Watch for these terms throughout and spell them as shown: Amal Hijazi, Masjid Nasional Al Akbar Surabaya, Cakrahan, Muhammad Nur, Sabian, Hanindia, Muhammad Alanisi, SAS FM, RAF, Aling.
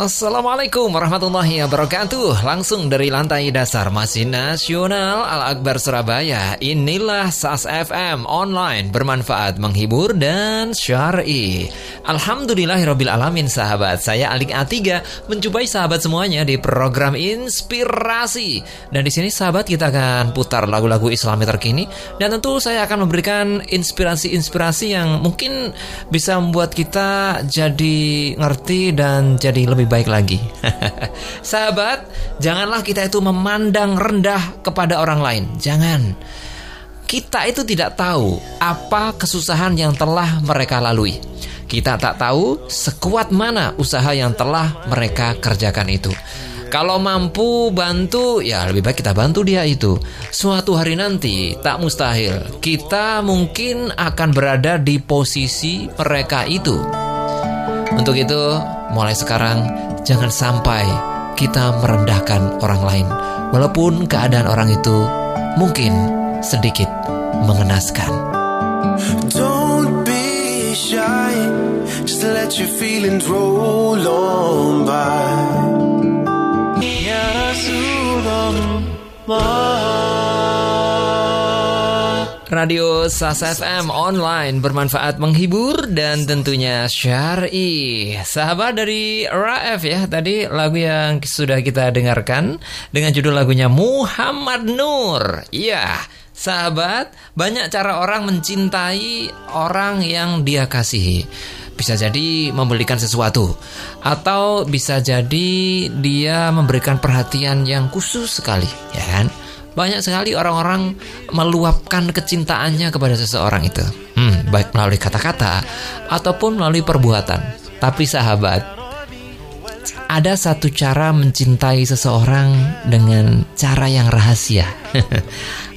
Assalamualaikum warahmatullahi wabarakatuh. Langsung dari lantai dasar Masjid Nasional Al Akbar Surabaya. Inilah SAS FM online, bermanfaat, menghibur dan syar'i. Alhamdulillahirabbil alamin sahabat. Saya Aling A3 menjumpai sahabat semuanya di program Inspirasi. Dan di sini sahabat kita akan putar lagu-lagu Islami terkini dan tentu saya akan memberikan inspirasi-inspirasi yang mungkin bisa membuat kita jadi ngerti dan jadi lebih baik lagi. Sahabat, janganlah kita itu memandang rendah kepada orang lain. Jangan. Kita itu tidak tahu apa kesusahan yang telah mereka lalui. Kita tak tahu sekuat mana usaha yang telah mereka kerjakan itu. Kalau mampu bantu, ya lebih baik kita bantu dia itu. Suatu hari nanti tak mustahil kita mungkin akan berada di posisi mereka itu. Untuk itu, mulai sekarang jangan sampai kita merendahkan orang lain, walaupun keadaan orang itu mungkin sedikit mengenaskan. Don't be shy, just let your feelings roll on by. Radio SAS FM online, bermanfaat, menghibur dan tentunya syar'i. Sahabat dari RAF ya, tadi lagu yang sudah kita dengarkan dengan judul lagunya Muhammad Nur. Iya, sahabat, banyak cara orang mencintai orang yang dia kasihi. Bisa jadi membelikan sesuatu, atau bisa jadi dia memberikan perhatian yang khusus sekali, ya kan? Banyak sekali orang-orang meluapkan kecintaannya kepada seseorang itu, baik melalui kata-kata ataupun melalui perbuatan. Tapi sahabat, ada satu cara mencintai seseorang dengan cara yang rahasia.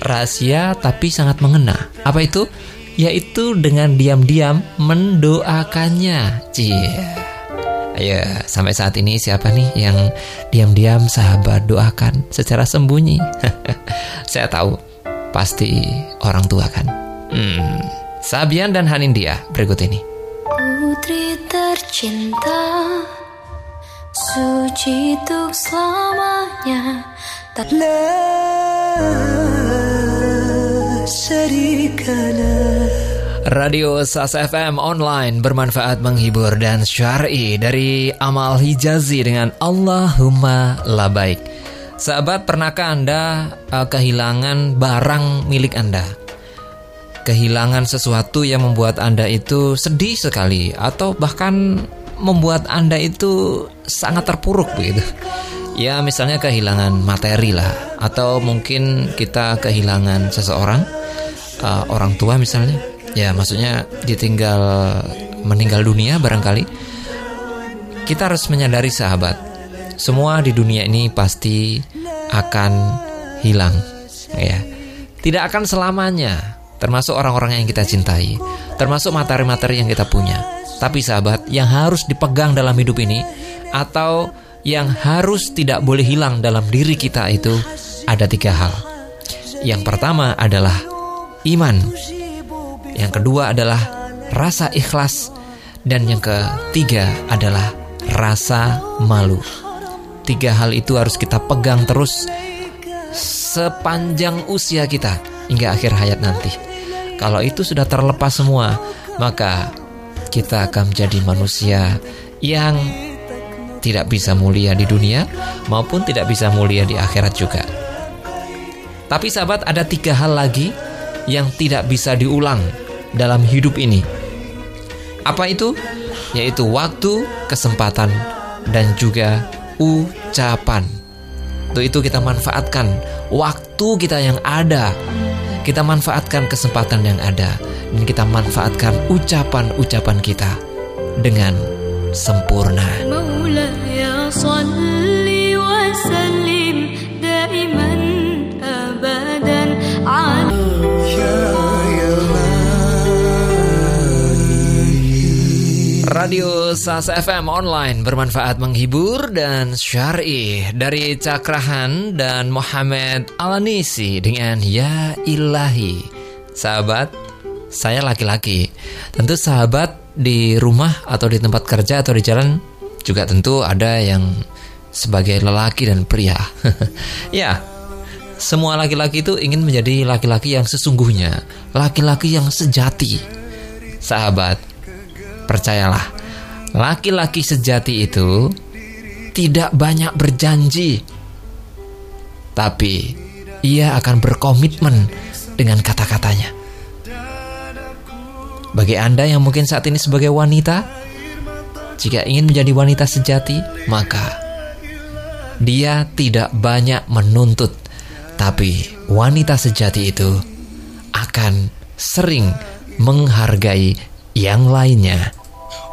Rahasia tapi sangat mengena. Apa itu? Yaitu dengan diam-diam mendoakannya. Ayo, sampai saat ini siapa nih yang diam-diam sahabat doakan secara sembunyi? Saya tahu, pasti orang tua kan. Sabian dan Hanindia berikut ini. Putri tercinta, suci tuk selamanya, tak Radio SAS FM online, bermanfaat, menghibur dan syar'i, dari Amal Hijazi dengan Allahumma labaik. Sahabat, pernahkah Anda kehilangan barang milik Anda? Kehilangan sesuatu yang membuat Anda itu sedih sekali, atau bahkan membuat Anda itu sangat terpuruk begitu. Ya, misalnya kehilangan materi lah, atau mungkin kita kehilangan seseorang, orang tua misalnya. Ya, maksudnya meninggal dunia barangkali. Kita harus menyadari sahabat, semua di dunia ini pasti akan hilang, ya. Tidak akan selamanya, termasuk orang-orang yang kita cintai, termasuk materi-materi yang kita punya. Tapi sahabat, yang harus dipegang dalam hidup ini, atau yang harus tidak boleh hilang dalam diri kita itu ada tiga hal. Yang pertama adalah iman, yang kedua adalah rasa ikhlas, dan yang ketiga adalah rasa malu. Tiga hal itu harus kita pegang terus sepanjang usia kita hingga akhir hayat nanti. Kalau itu sudah terlepas semua, maka kita akan menjadi manusia yang tidak bisa mulia di dunia maupun tidak bisa mulia di akhirat juga. Tapi sahabat, ada tiga hal lagi yang tidak bisa diulang dalam hidup ini. Apa itu? Yaitu waktu, kesempatan, dan juga ucapan. Untuk itu kita manfaatkan waktu kita yang ada, kita manfaatkan kesempatan yang ada, dan kita manfaatkan ucapan-ucapan kita dengan sempurna. Radio SAS FM online, bermanfaat, menghibur dan syar'i, dari Cakrahan dan Muhammad Alanisi dengan Ya Ilahi. Sahabat, saya laki-laki. Tentu sahabat di rumah atau di tempat kerja atau di jalan Juga tentu ada yang sebagai lelaki dan pria. Ya, semua laki-laki itu ingin menjadi laki-laki yang sesungguhnya, laki-laki yang sejati. Sahabat, percayalah, laki-laki sejati itu tidak banyak berjanji, tapi ia akan berkomitmen dengan kata-katanya. Bagi Anda yang mungkin saat ini sebagai wanita, jika ingin menjadi wanita sejati, maka dia tidak banyak menuntut, tapi wanita sejati itu akan sering menghargai yang lainnya.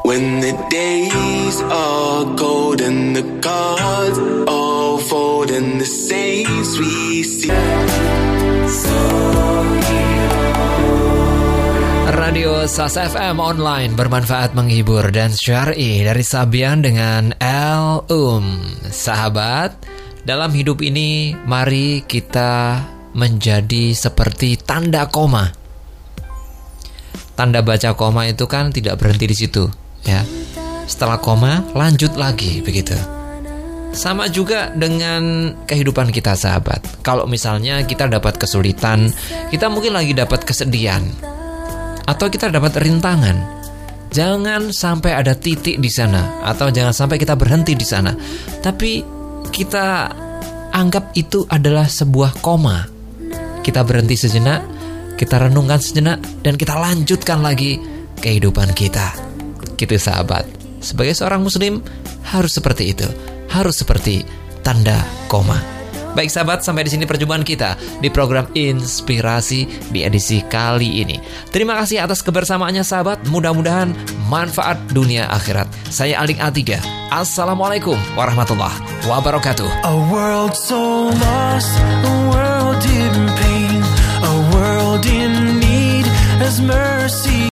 When the days are cold and the cards all fold and the saints we see. Radio SAS FM online, bermanfaat, menghibur, dan syar'i, dari Sabian dengan Sahabat, dalam hidup ini mari kita menjadi seperti tanda koma. Tanda baca koma itu kan tidak berhenti di situ, ya. Setelah koma lanjut lagi, begitu. Sama juga dengan kehidupan kita, sahabat. Kalau misalnya kita dapat kesulitan, kita mungkin lagi dapat kesedihan, atau kita dapat rintangan, jangan sampai ada titik di sana, atau jangan sampai kita berhenti di sana, tapi kita anggap itu adalah sebuah koma. Kita berhenti sejenak, kita renungkan sejenak, dan kita lanjutkan lagi kehidupan kita. Gitu, sahabat. Sebagai seorang muslim harus seperti itu, harus seperti tanda koma. Baik sahabat, sampai di sini perjumpaan kita di program Inspirasi di edisi kali ini. Terima kasih atas kebersamaannya sahabat, mudah-mudahan manfaat dunia akhirat. Saya Aling A3. Assalamualaikum warahmatullahi wabarakatuh. A world so lost, a world in pain.